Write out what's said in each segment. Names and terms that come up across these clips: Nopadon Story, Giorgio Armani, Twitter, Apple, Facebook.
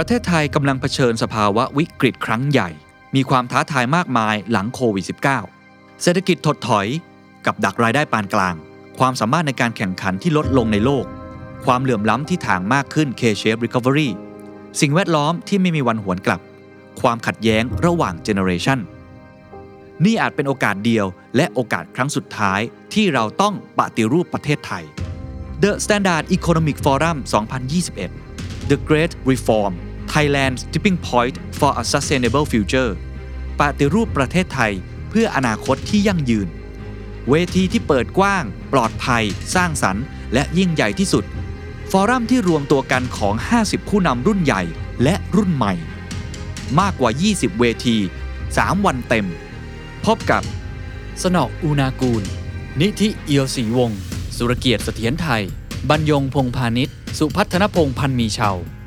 ประเทศไทยกำลังเผชิญสภาวะวิกฤตครั้งใหญ่มีความท้าทายมากมายหลังโควิด -19 เศรษฐกิจถดถอยกับดักรายได้ปานกลางความสามารถในการแข่งขันที่ลดลงในโลกความเหลื่อมล้ำที่ถ่างมากขึ้น K-shape recovery สิ่งแวดล้อมที่ไม่มีวันหวนกลับความขัดแย้งระหว่างเจเนอเรชันนี่อาจเป็นโอกาสเดียวและโอกาสครั้งสุดท้ายที่เราต้องปฏิรูปประเทศไทย The Standard Economic Forum 2021 The Great Reform Thailand's Tipping Point for a Sustainable Future ปฏิรูปประเทศไทยเพื่ออนาคตที่ยั่งยืนเวทีที่เปิดกว้างปลอดภัยสร้างสรรค์และยิ่งใหญ่ที่สุดฟอรัมที่รวมตัวกันของ50ผู้นำรุ่นใหญ่และรุ่นใหม่มากกว่า20เวที3วันเต็มพบกับสนอกอูนากูลนิธิเอียวศรีวงศ์สุรเกียรติเสถียรไทยบรรยงพงษ์พานิชสุพัฒนพงษ์พันมีเชา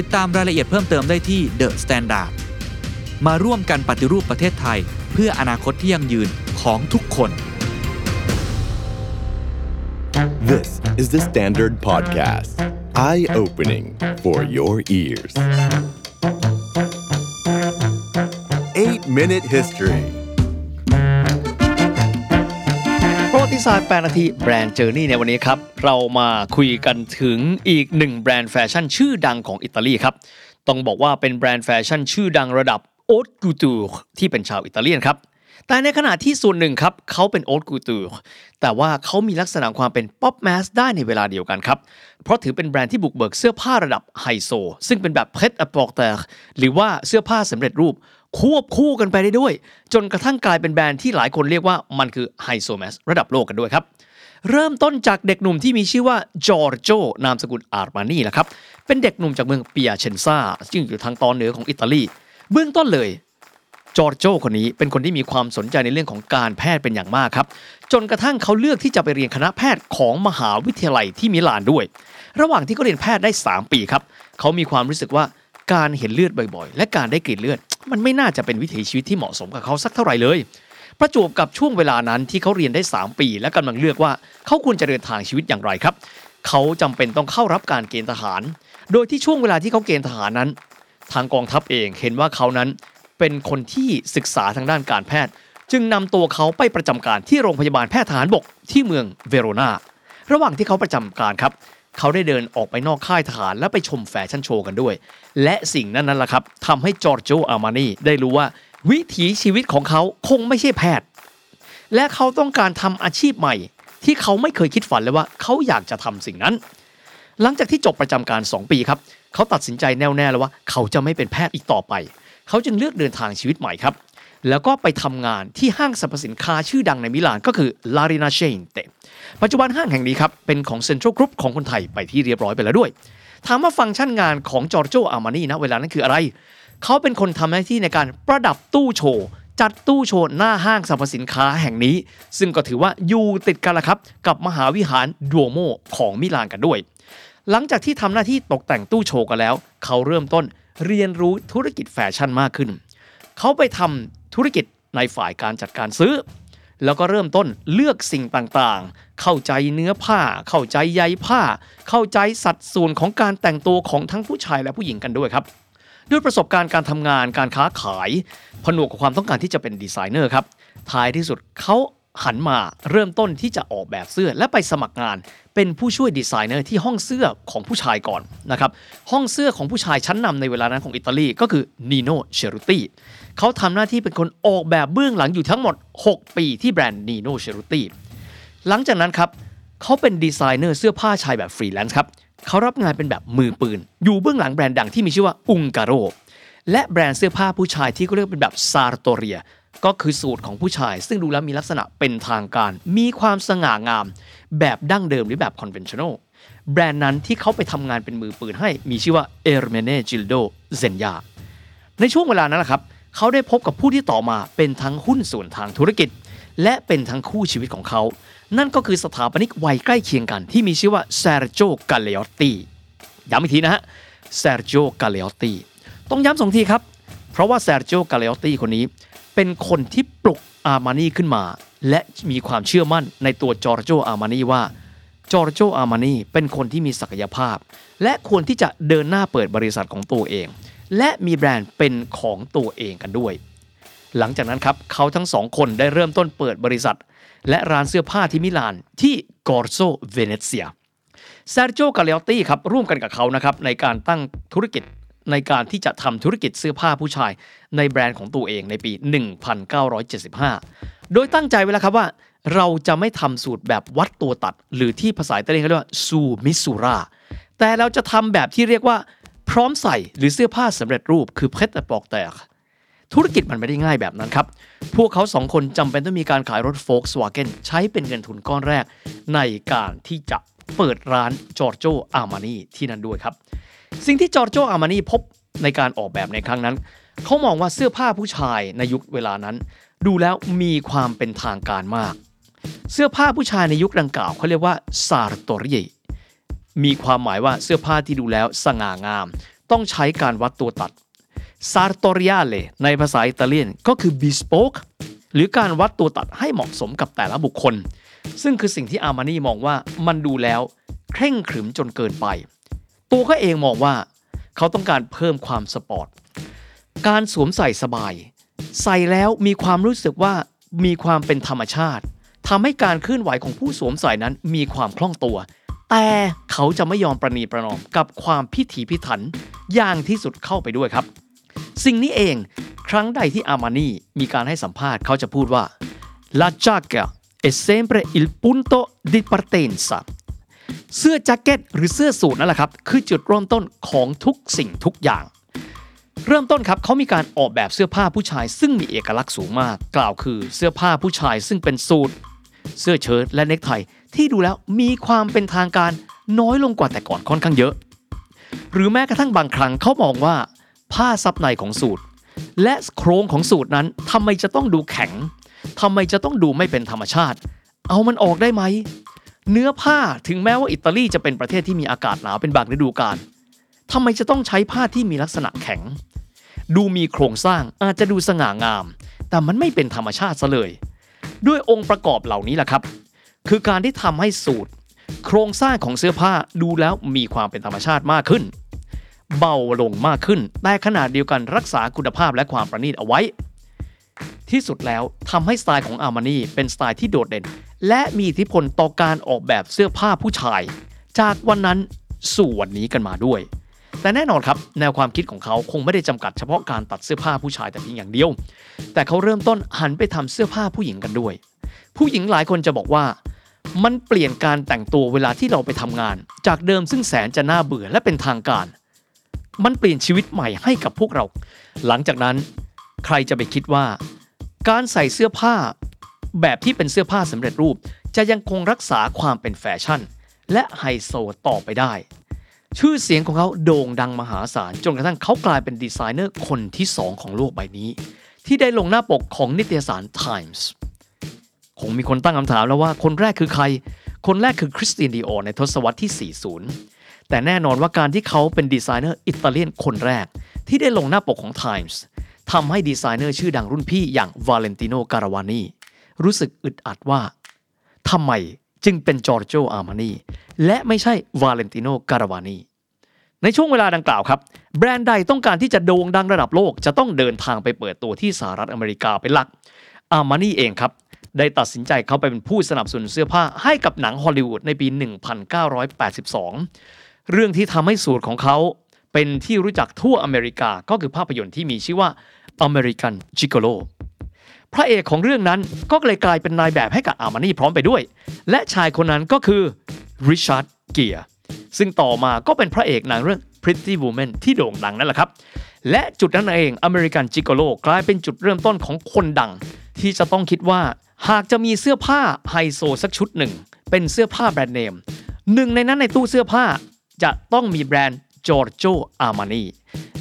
ติดตามรายละเอียดเพิ่มเติมได้ที่ The Standard มาร่วมกันปฏิรูปประเทศไทยเพื่ออนาคตที่ยั่งยืนของทุกคน This is the Standard Podcast Eye-opening for your ears 8-Minute Historyดีไซน์8 นาทีแบรนด์เจอร์นี่ในวันนี้ครับเรามาคุยกันถึงอีกหนึ่งแบรนด์แฟชั่นชื่อดังของอิตาลีครับต้องบอกว่าเป็นแบรนด์แฟชั่นชื่อดังระดับโอ๊ตกูตูร์ที่เป็นชาวอิตาเลียนครับแต่ในขณะที่ส่วนหนึ่งครับเขาเป็นโอ๊ตกูตูร์แต่ว่าเขามีลักษณะความเป็นป๊อปแมสได้ในเวลาเดียวกันครับเพราะถือเป็นแบรนด์ที่บุกเบิกเสื้อผ้าระดับไฮโซซึ่งเป็นแบบเพรสอะปอร์เตอร์หรือว่าเสื้อผ้าสำเร็จรูปควบคู่กันไปได้ด้วยจนกระทั่งกลายเป็นแบรนด์ที่หลายคนเรียกว่ามันคือไฮโซแมสระดับโลกกันด้วยครับเริ่มต้นจากเด็กหนุ่มที่มีชื่อว่าGiorgio นามสกุล Armani นะครับเป็นเด็กหนุ่มจากเมืองเปียเชนซ่าซึ่งอยู่ทางตอนเหนือของอิตาลีเบื้องต้นเลยGiorgio คนนี้เป็นคนที่มีความสนใจในเรื่องของการแพทย์เป็นอย่างมากครับจนกระทั่งเขาเลือกที่จะไปเรียนคณะแพทย์ของมหาวิทยาลัยที่มิลานด้วยระหว่างที่เขาเรียนแพทย์ได้3ปีครับเขามีความรู้สึกว่าการเห็นเลือดบ่อยๆและการได้กลิ่นเลือดมันไม่น่าจะเป็นวิถีชีวิตที่เหมาะสมกับเขาสักเท่าไหร่เลยประจวบกับช่วงเวลานั้นที่เขาเรียนได้3ปีและกำลังเลือกว่าเขาควรจะเดินทางชีวิตอย่างไรครับเขาจำเป็นต้องเข้ารับการเกณฑ์ทหารโดยที่ช่วงเวลาที่เขาเกณฑ์ทหารนั้นทางกองทัพเองเห็นว่าเขานั้นเป็นคนที่ศึกษาทางด้านการแพทย์จึงนำตัวเขาไปประจำการที่โรงพยาบาลแพทย์ทหารบกที่เมืองเวโรนาระหว่างที่เขาประจำการครับเขาได้เดินออกไปนอกค่ายทหารและไปชมแฟชั่นโชว์กันด้วยและสิ่งนั้นแหละครับทำให้จอร์โจอาร์มานีได้รู้ว่าวิถีชีวิตของเขาคงไม่ใช่แพทย์และเขาต้องการทำอาชีพใหม่ที่เขาไม่เคยคิดฝันเลยว่าเขาอยากจะทำสิ่งนั้นหลังจากที่จบประจำการ2ปีครับเขาตัดสินใจแน่วแน่แล้วว่าเขาจะไม่เป็นแพทย์อีกต่อไปเขาจึงเลือกเดินทางชีวิตใหม่ครับแล้วก็ไปทำงานที่ห้างสรรพสินค้าชื่อดังในมิลานก็คือ L'Arinascente ปัจจุบันห้างแห่งนี้ครับเป็นของ Central Group ของคนไทยไปที่เรียบร้อยไปแล้วด้วยถามว่าฟังก์ชันงานของจอร์โจอาร์มานีณเวลานั้นคืออะไรเขาเป็นคนทำหน้าที่ในการประดับตู้โชว์จัดตู้โชว์หน้าห้างสรรพสินค้าแห่งนี้ซึ่งก็ถือว่าอยู่ติดกันละครับกับมหาวิหารดูโมของมิลานกันด้วยหลังจากที่ทำหน้าที่ตกแต่งตู้โชว์กันแล้วเขาเริ่มต้นเรียนรู้ธุรกิจแฟชั่นมากขึ้นเขาไปทำธุรกิจในฝ่ายการจัดการซื้อแล้วก็เริ่มต้นเลือกสิ่งต่างๆเข้าใจเนื้อผ้าเข้าใจใยผ้าเข้าใจสัดส่วนของการแต่งตัวของทั้งผู้ชายและผู้หญิงกันด้วยครับด้วยประสบการณ์การทำงานการค้าขายผนวกกับความต้องการที่จะเป็นดีไซเนอร์ครับท้ายที่สุดเขา หันมาเริ่มต้นที่จะออกแบบเสื้อและไปสมัครงานเป็นผู้ช่วยดีไซเนอร์ที่ห้องเสื้อของผู้ชายก่อนนะครับห้องเสื้อของผู้ชายชั้นนำในเวลานั้นของอิตาลีก็คือนีโน่เชรูตี้เขาทำหน้าที่เป็นคนออกแบบเบื้องหลังอยู่ทั้งหมด6 ปีที่แบรนด์นีโน่เชรูตี้หลังจากนั้นครับเขาเป็นดีไซเนอร์เสื้อผ้าชายแบบฟรีแลนซ์ครับเขารับงานเป็นแบบมือปืนอยู่เบื้องหลังแบรนด์ดังที่มีชื่อว่าอุงการโรและแบรนด์เสื้อผ้าผู้ชายที่เขาเรียกเป็นแบบซาร์โตเรียก็คือสูตรของผู้ชายซึ่งดูแล้วมีลักษณะเป็นทางการมีความสง่างามแบบดั้งเดิมหรือแบบคอนเวนชั่นอลแบรนด์นั้นที่เขาไปทำงานเป็นมือปืนให้มีชื่อว่าเอร์เมเนจิลโดเซนยาในช่วงเวลานั้นแหละครับเขาได้พบกับผู้ที่ต่อมาเป็นทั้งหุ้นส่วนทางธุรกิจและเป็นทั้งคู่ชีวิตของเขานั่นก็คือสถาปนิกวัยใกล้เคียงกันที่มีชื่อว่าเซอร์โจ กาเลอตตีย้ำอีกทีนะฮะเซอร์โจ กาเลอตตีต้องย้ำสองทีครับเพราะว่าเซอร์โจ กาเลอตตีคนนี้เป็นคนที่ปลุกอาร์มานีขึ้นมาและมีความเชื่อมั่นในตัวจอร์โจ อาร์มานีว่าจอร์โจ อาร์มานีเป็นคนที่มีศักยภาพและควรที่จะเดินหน้าเปิดบริษัทของตัวเองและมีแบรนด์เป็นของตัวเองกันด้วยหลังจากนั้นครับเขาทั้งสองคนได้เริ่มต้นเปิดบริษัทและร้านเสื้อผ้าที่มิลานที่กอร์โซเวเนเซียเซอร์โจ กาเลอตตีครับร่วมกันกับเขานะครับในการตั้งธุรกิจในการที่จะทำธุรกิจเสื้อผ้าผู้ชายในแบรนด์ของตัวเองในปี 1975 โดยตั้งใจไว้แล้วครับว่าเราจะไม่ทำสูตรแบบวัดตัวตัดหรือที่ภาษาอิตาเลียนเขาเรียกว่าซูมิซูราแต่เราจะทำแบบที่เรียกว่าพร้อมใส่หรือเสื้อผ้าสำเร็จรูปคือเพรสต์ปอกแตกธุรกิจมันไม่ได้ง่ายแบบนั้นครับพวกเขาสองคนจำเป็นต้องมีการขายรถ Volkswagen ใช้เป็นเงินทุนก้อนแรกในการที่จะเปิดร้านจอร์โจ อาร์มานีที่นั่นด้วยครับสิ่งที่จอร์โจ อาร์มานีพบในการออกแบบในครั้งนั้นเขามองว่าเสื้อผ้าผู้ชายในยุคเวลานั้นดูแล้วมีความเป็นทางการมากเสื้อผ้าผู้ชายในยุคดังกล่าวเขาเรียกว่าซาร์โตเรียมีความหมายว่าเสื้อผ้าที่ดูแล้วสง่างามต้องใช้การวัดตัวตัดซาร์โตเรียเลในภาษาอิตาเลียนก็คือ bespoke หรือการวัดตัวตัดให้เหมาะสมกับแต่ละบุคคลซึ่งคือสิ่งที่อาร์มานีมองว่ามันดูแล้วเคร่งขรึมจนเกินไปตัวเขาเองมองว่าเขาต้องการเพิ่มความสปอร์ตการสวมใส่สบายใส่แล้วมีความรู้สึกว่ามีความเป็นธรรมชาติทำให้การเคลื่อนไหวของผู้สวมใส่นั้นมีความคล่องตัวแต่เขาจะไม่ยอมประนีประนอมกับความพิถีพิถันอย่างที่สุดเข้าไปด้วยครับสิ่งนี้เองครั้งใดที่อาร์มานีมีการให้สัมภาษณ์เขาจะพูดว่า La giacca è sempre il punto di partenzaเสื้อแจ็คเก็ตหรือเสื้อสูทนั่นแหละครับคือจุดเริ่มต้นของทุกสิ่งทุกอย่างเริ่มต้นครับเขามีการออกแบบเสื้อผ้าผู้ชายซึ่งมีเอกลักษณ์สูงมากกล่าวคือเสื้อผ้าผู้ชายซึ่งเป็นสูทเสื้อเชิ้ตและเนคไทที่ดูแล้วมีความเป็นทางการน้อยลงกว่าแต่ก่อนค่อนข้างเยอะหรือแม้กระทั่งบางครั้งเขามองว่าผ้าซับในของสูทและโครงของสูทนั้นทำไมจะต้องดูแข็งทำไมจะต้องดูไม่เป็นธรรมชาติเอามันออกได้ไหมเนื้อผ้าถึงแม้ว่าอิตาลีจะเป็นประเทศที่มีอากาศหนาวเป็นบางฤดูกาลทำไมจะต้องใช้ผ้าที่มีลักษณะแข็งดูมีโครงสร้างอาจจะดูสง่างามแต่มันไม่เป็นธรรมชาติซะเลยด้วยองค์ประกอบเหล่านี้แหละครับคือการที่ทำให้สูทโครงสร้างของเสื้อผ้าดูแล้วมีความเป็นธรรมชาติมากขึ้นเบาลงมากขึ้นแต่ขนาดเดียวกันรักษาคุณภาพและความประณีตเอาไว้ที่สุดแล้วทำให้สไตล์ของอาร์มานีเป็นสไตล์ที่โดดเด่นและมีอิทธิพลต่อการออกแบบเสื้อผ้าผู้ชายจากวันนั้นสู่วันนี้กันมาด้วยแต่แน่นอนครับแนวความคิดของเขาคงไม่ได้จำกัดเฉพาะการตัดเสื้อผ้าผู้ชายแต่เพียงอย่างเดียวแต่เขาเริ่มต้นหันไปทำเสื้อผ้าผู้หญิงกันด้วยผู้หญิงหลายคนจะบอกว่ามันเปลี่ยนการแต่งตัวเวลาที่เราไปทำงานจากเดิมซึ่งแสนจะน่าเบื่อและเป็นทางการมันเปลี่ยนชีวิตใหม่ให้กับพวกเราหลังจากนั้นใครจะไปคิดว่าการใส่เสื้อผ้าแบบที่เป็นเสื้อผ้าสำเร็จรูปจะยังคงรักษาความเป็นแฟชั่นและไฮโซต่อไปได้ชื่อเสียงของเขาโด่งดังมหาศาลจนกระทั่งเขากลายเป็นดีไซเนอร์คนที่2ของโลกใบนี้ที่ได้ลงหน้าปกของนิตยสาร Times คงมีคนตั้งคำถามแล้วว่าคนแรกคือใครคนแรกคือคริสเตียนดิออร์ในทศวรรษที่ 40แต่แน่นอนว่าการที่เขาเป็นดีไซเนอร์อิตาเลียนคนแรกที่ได้ลงหน้าปกของ Times ทำให้ดีไซเนอร์ชื่อดังรุ่นพี่อย่างวาเลนติโน การาวานีรู้สึกอึดอัดว่าทำไมจึงเป็นจอร์โจ อาร์มานีและไม่ใช่วาเลนติโน การาวานีในช่วงเวลาดังกล่าวครับแบรนด์ใดต้องการที่จะโด่งดังระดับโลกจะต้องเดินทางไปเปิดตัวที่สหรัฐอเมริกาเป็นหลักอาร์มานีเองครับ ได้ตัดสินใจเข้าไปเป็นผู้สนับสนุนเสื้อผ้าให้กับหนังฮอลลีวูดในปี 1982 เรื่องที่ทำให้สูตรของเขาเป็นที่รู้จักทั่วอเมริกาก็คือภาพยนตร์ที่มีชื่อว่า American Gigolo พระเอกของเรื่องนั้นก็เลยกลายเป็นนายแบบให้กับอาร์มานี่พร้อมไปด้วยและชายคนนั้นก็คือริชาร์ดเกียร์ซึ่งต่อมาก็เป็นพระเอกหนังเรื่อง Pretty Woman ที่โด่งดังนั่นแหละครับและจุดนั้นเอง American Gigolo กลายเป็นจุดเริ่มต้นของคนดังที่จะต้องคิดว่าหากจะมีเสื้อผ้าไฮโซสักชุดหนึ่งเป็นเสื้อผ้าแบรนด์เนมหนึ่งในนั้นในตู้เสื้อผ้าจะต้องมีแบรนด์ Giorgio Armani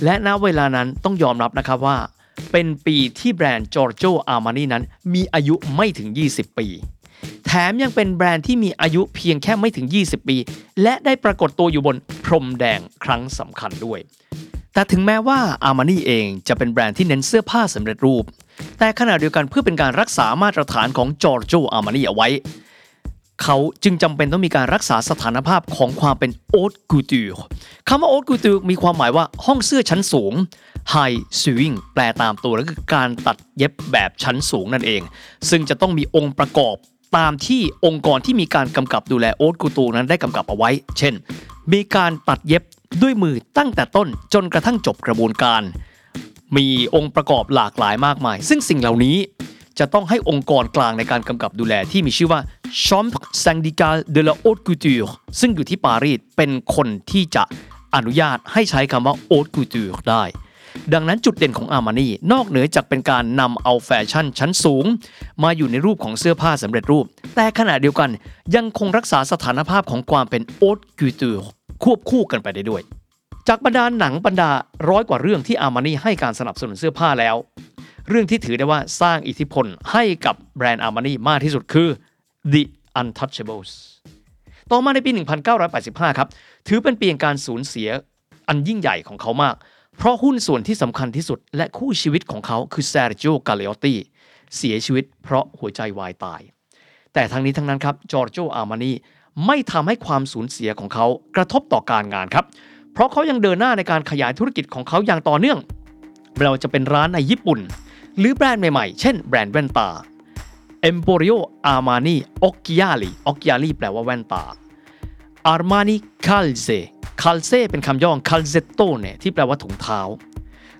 และณเวลานั้นต้องยอมรับนะครับว่าเป็นปีที่แบรนด์ Giorgio Armani นั้นมีอายุไม่ถึง20ปีแถมยังเป็นแบรนด์ที่มีอายุเพียงแค่ไม่ถึง20ปีและได้ปรากฏตัวอยู่บนพรมแดงครั้งสำคัญด้วยแต่ถึงแม้ว่า Armani เองจะเป็นแบรนด์ที่เน้นเสื้อผ้าสำเร็จรูปแต่ขณะเดียวกันเพื่อเป็นการรักษามาตรฐานของ Giorgio Armani เอาไว้เขาจึงจำเป็นต้องมีการรักษาสถานภาพของความเป็น Haute Couture คำว่า Haute Couture มีความหมายว่าห้องเสื้อชั้นสูง High Sewing แปลตามตัวก็คือการตัดเย็บแบบชั้นสูงนั่นเองซึ่งจะต้องมีองค์ประกอบตามที่องค์กรที่มีการกำกับดูแล Haute Couture นั้นได้กำกับเอาไว้เช่นมีการตัดเย็บด้วยมือตั้งแต่ต้นจนกระทั่งจบกระบวนการมีองค์ประกอบหลากหลายมากมายซึ่งสิ่งเหล่านี้จะต้องให้องค์กรกลางในการกำกับดูแลที่มีชื่อว่า Chambre Syndicale de la Haute Couture ซึ่งอยู่ที่ปารีสเป็นคนที่จะอนุญาตให้ใช้คำว่า Haute Couture ได้ดังนั้นจุดเด่นของ Armani นอกเหนือจากเป็นการนำเอาแฟชั่นชั้นสูงมาอยู่ในรูปของเสื้อผ้าสำเร็จรูปแต่ขณะเดียวกันยังคงรักษาสถานภาพของความเป็น Haute Couture ควบคู่กันไปได้ด้วยจากบรรดาหนังบรรดาร้อยกว่าเรื่องที่ Armani ให้การสนับสนุนเสื้อผ้าแล้วเรื่องที่ถือได้ว่าสร้างอิทธิพลให้กับแบรนด์ Armani มากที่สุดคือ The Untouchables ต่อมาในปี 1985 ครับถือเป็นปีแห่งการสูญเสียอันยิ่งใหญ่ของเขามากเพราะหุ้นส่วนที่สำคัญที่สุดและคู่ชีวิตของเขาคือ Sergio Galeotti เสียชีวิตเพราะหัวใจวายตายแต่ทั้งนี้ทั้งนั้นครับ Giorgio Armani ไม่ทำให้ความสูญเสียของเขากระทบต่อการงานครับเพราะเขายังเดินหน้าในการขยายธุรกิจของเขาอย่างต่อเนื่องเราจะเป็นร้านในญี่ปุ่นหรือแบรนด์ใหม่ๆเช่นแบรนด์แว่นตา Emporio Armani Occhiali Occhiali แปลว่าแว่นตา Armani Calze Calze เป็นคำย่อ Calzetto เนี่ยที่แปลว่าถุงเท้า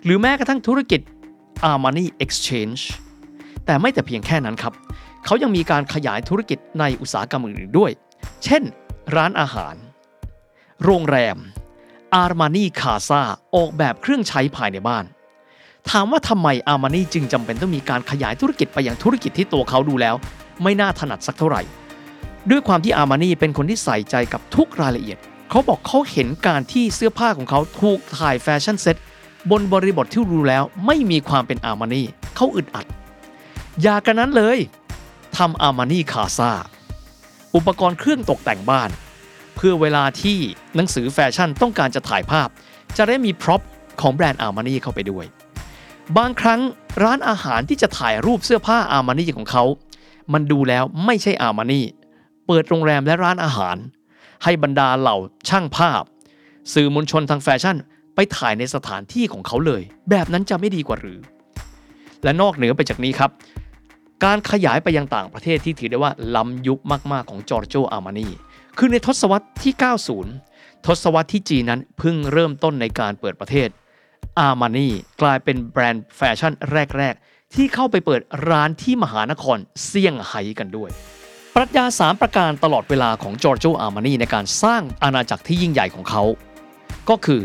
หรือแม้กระทั่งธุรกิจ Armani Exchange แต่ไม่แต่เพียงแค่นั้นครับเขายังมีการขยายธุรกิจในอุตสาหกรรมอื่นๆด้วยเช่นร้านอาหารโรงแรม Armani Casa ออกแบบเครื่องใช้ภายในบ้านถามว่าทำไม Armani จึงจำเป็นต้องมีการขยายธุรกิจไปอย่างธุรกิจที่ตัวเขาดูแล้วไม่น่าถนัดสักเท่าไหร่ด้วยความที่ Armani เป็นคนที่ใส่ใจกับทุกรายละเอียดเขาบอกเขาเห็นการที่เสื้อผ้าของเขาถูกถ่ายแฟชั่นเซ็ตบนบริบทที่รู้แล้วไม่มีความเป็น Armani เขาอึดอัดอย่ากันนั้นเลยทำ Armani Casa อุปกรณ์เครื่องตกแต่งบ้านเพื่อเวลาที่หนังสือแฟชั่นต้องการจะถ่ายภาพจะได้มีพร็อพของแบรนด์ Armani เข้าไปด้วยบางครั้งร้านอาหารที่จะถ่ายรูปเสื้อผ้า Armani ของเขามันดูแล้วไม่ใช่ Armani เปิดโรงแรมและร้านอาหารให้บรรดาเหล่าช่างภาพสื่อมวลชนทางแฟชั่นไปถ่ายในสถานที่ของเขาเลยแบบนั้นจะไม่ดีกว่าหรือและนอกเหนือไปจากนี้ครับการขยายไปยังต่างประเทศที่ถือได้ว่าล้ำยุคมากๆของ Giorgio Armani คือในทศวรรษที่ 90 ทศวรรษที่จีนนั้นเพิ่งเริ่มต้นในการเปิดประเทศArmani กลายเป็นแบรนด์แฟชั่นแรกๆที่เข้าไปเปิดร้านที่มหานครเซี่ยงไฮ้กันด้วยปรัชญา3ประการตลอดเวลาของ Giorgio Armani ในการสร้างอาณาจักรที่ยิ่งใหญ่ของเขาก็คือ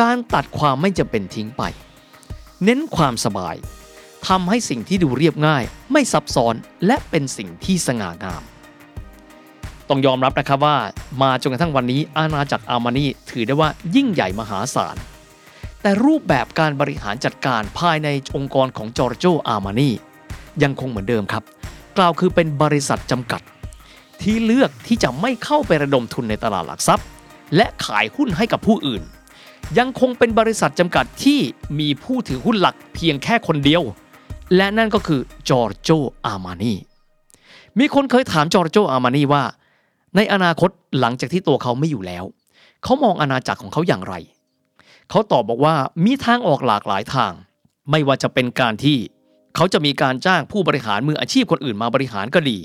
การตัดความไม่จำเป็นทิ้งไปเน้นความสบายทำให้สิ่งที่ดูเรียบง่ายไม่ซับซ้อนและเป็นสิ่งที่สง่างามต้องยอมรับนะครับว่ามาจนกระทั่งวันนี้อาณาจักร Armani ถือได้ว่ายิ่งใหญ่มหาศาลแต่รูปแบบการบริหารจัดการภายในองค์กรของ Giorgio Armani ยังคงเหมือนเดิมครับกล่าวคือเป็นบริษัทจำกัดที่เลือกที่จะไม่เข้าไประดมทุนในตลาดหลักทรัพย์และขายหุ้นให้กับผู้อื่นยังคงเป็นบริษัทจำกัดที่มีผู้ถือหุ้นหลักเพียงแค่คนเดียวและนั่นก็คือ Giorgio Armani มีคนเคยถาม Giorgio Armani ว่าในอนาคตหลังจากที่ตัวเขาไม่อยู่แล้วเขามองอาณาจักรของเขาอย่างไรเขาตอบบอกว่ามีทางออกหลากหลายทางไม่ว่าจะเป็นการที่ เขาจะมีการจ้างผู้บริหารมืออาชีพคนอื่นมาบริหารก็ดี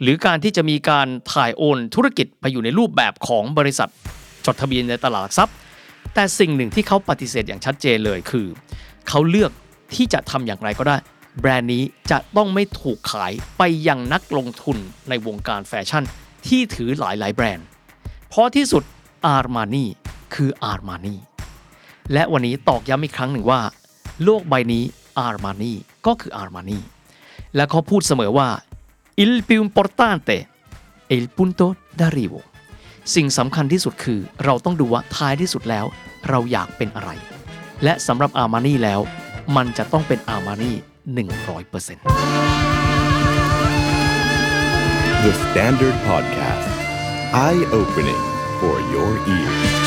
หรือการที่จะมีการถ่ายโอนธุรกิจไปอยู่ในรูปแบบของบริษัทจดทะเบียนในตลาดหลักทรัพย์แต่สิ่งหนึ่งที่เขาปฏิเสธอย่างชัดเจนเลยคือเขาเลือกที่จะทำอย่างไรก็ได้แบรนด์นี้จะต้องไม่ถูกขายไปยังนักลงทุนในวงการแฟชั่นที่ถือหลายๆแบรนด์เพราะที่สุด Armani คือ Armani และวันนี้ตอกย้ำอีกครั้งหนึ่งว่าโลกใบนี้ Armani ก็คือ Armani และเขาพูดเสมอว่า Il più importante è il punto d'arrivo สิ่งสำคัญที่สุดคือเราต้องดูว่าท้ายที่สุดแล้วเราอยากเป็นอะไรและสำหรับ Armani แล้วมันจะต้องเป็น Armani 100% The Standard Podcast Eye-opening for your ears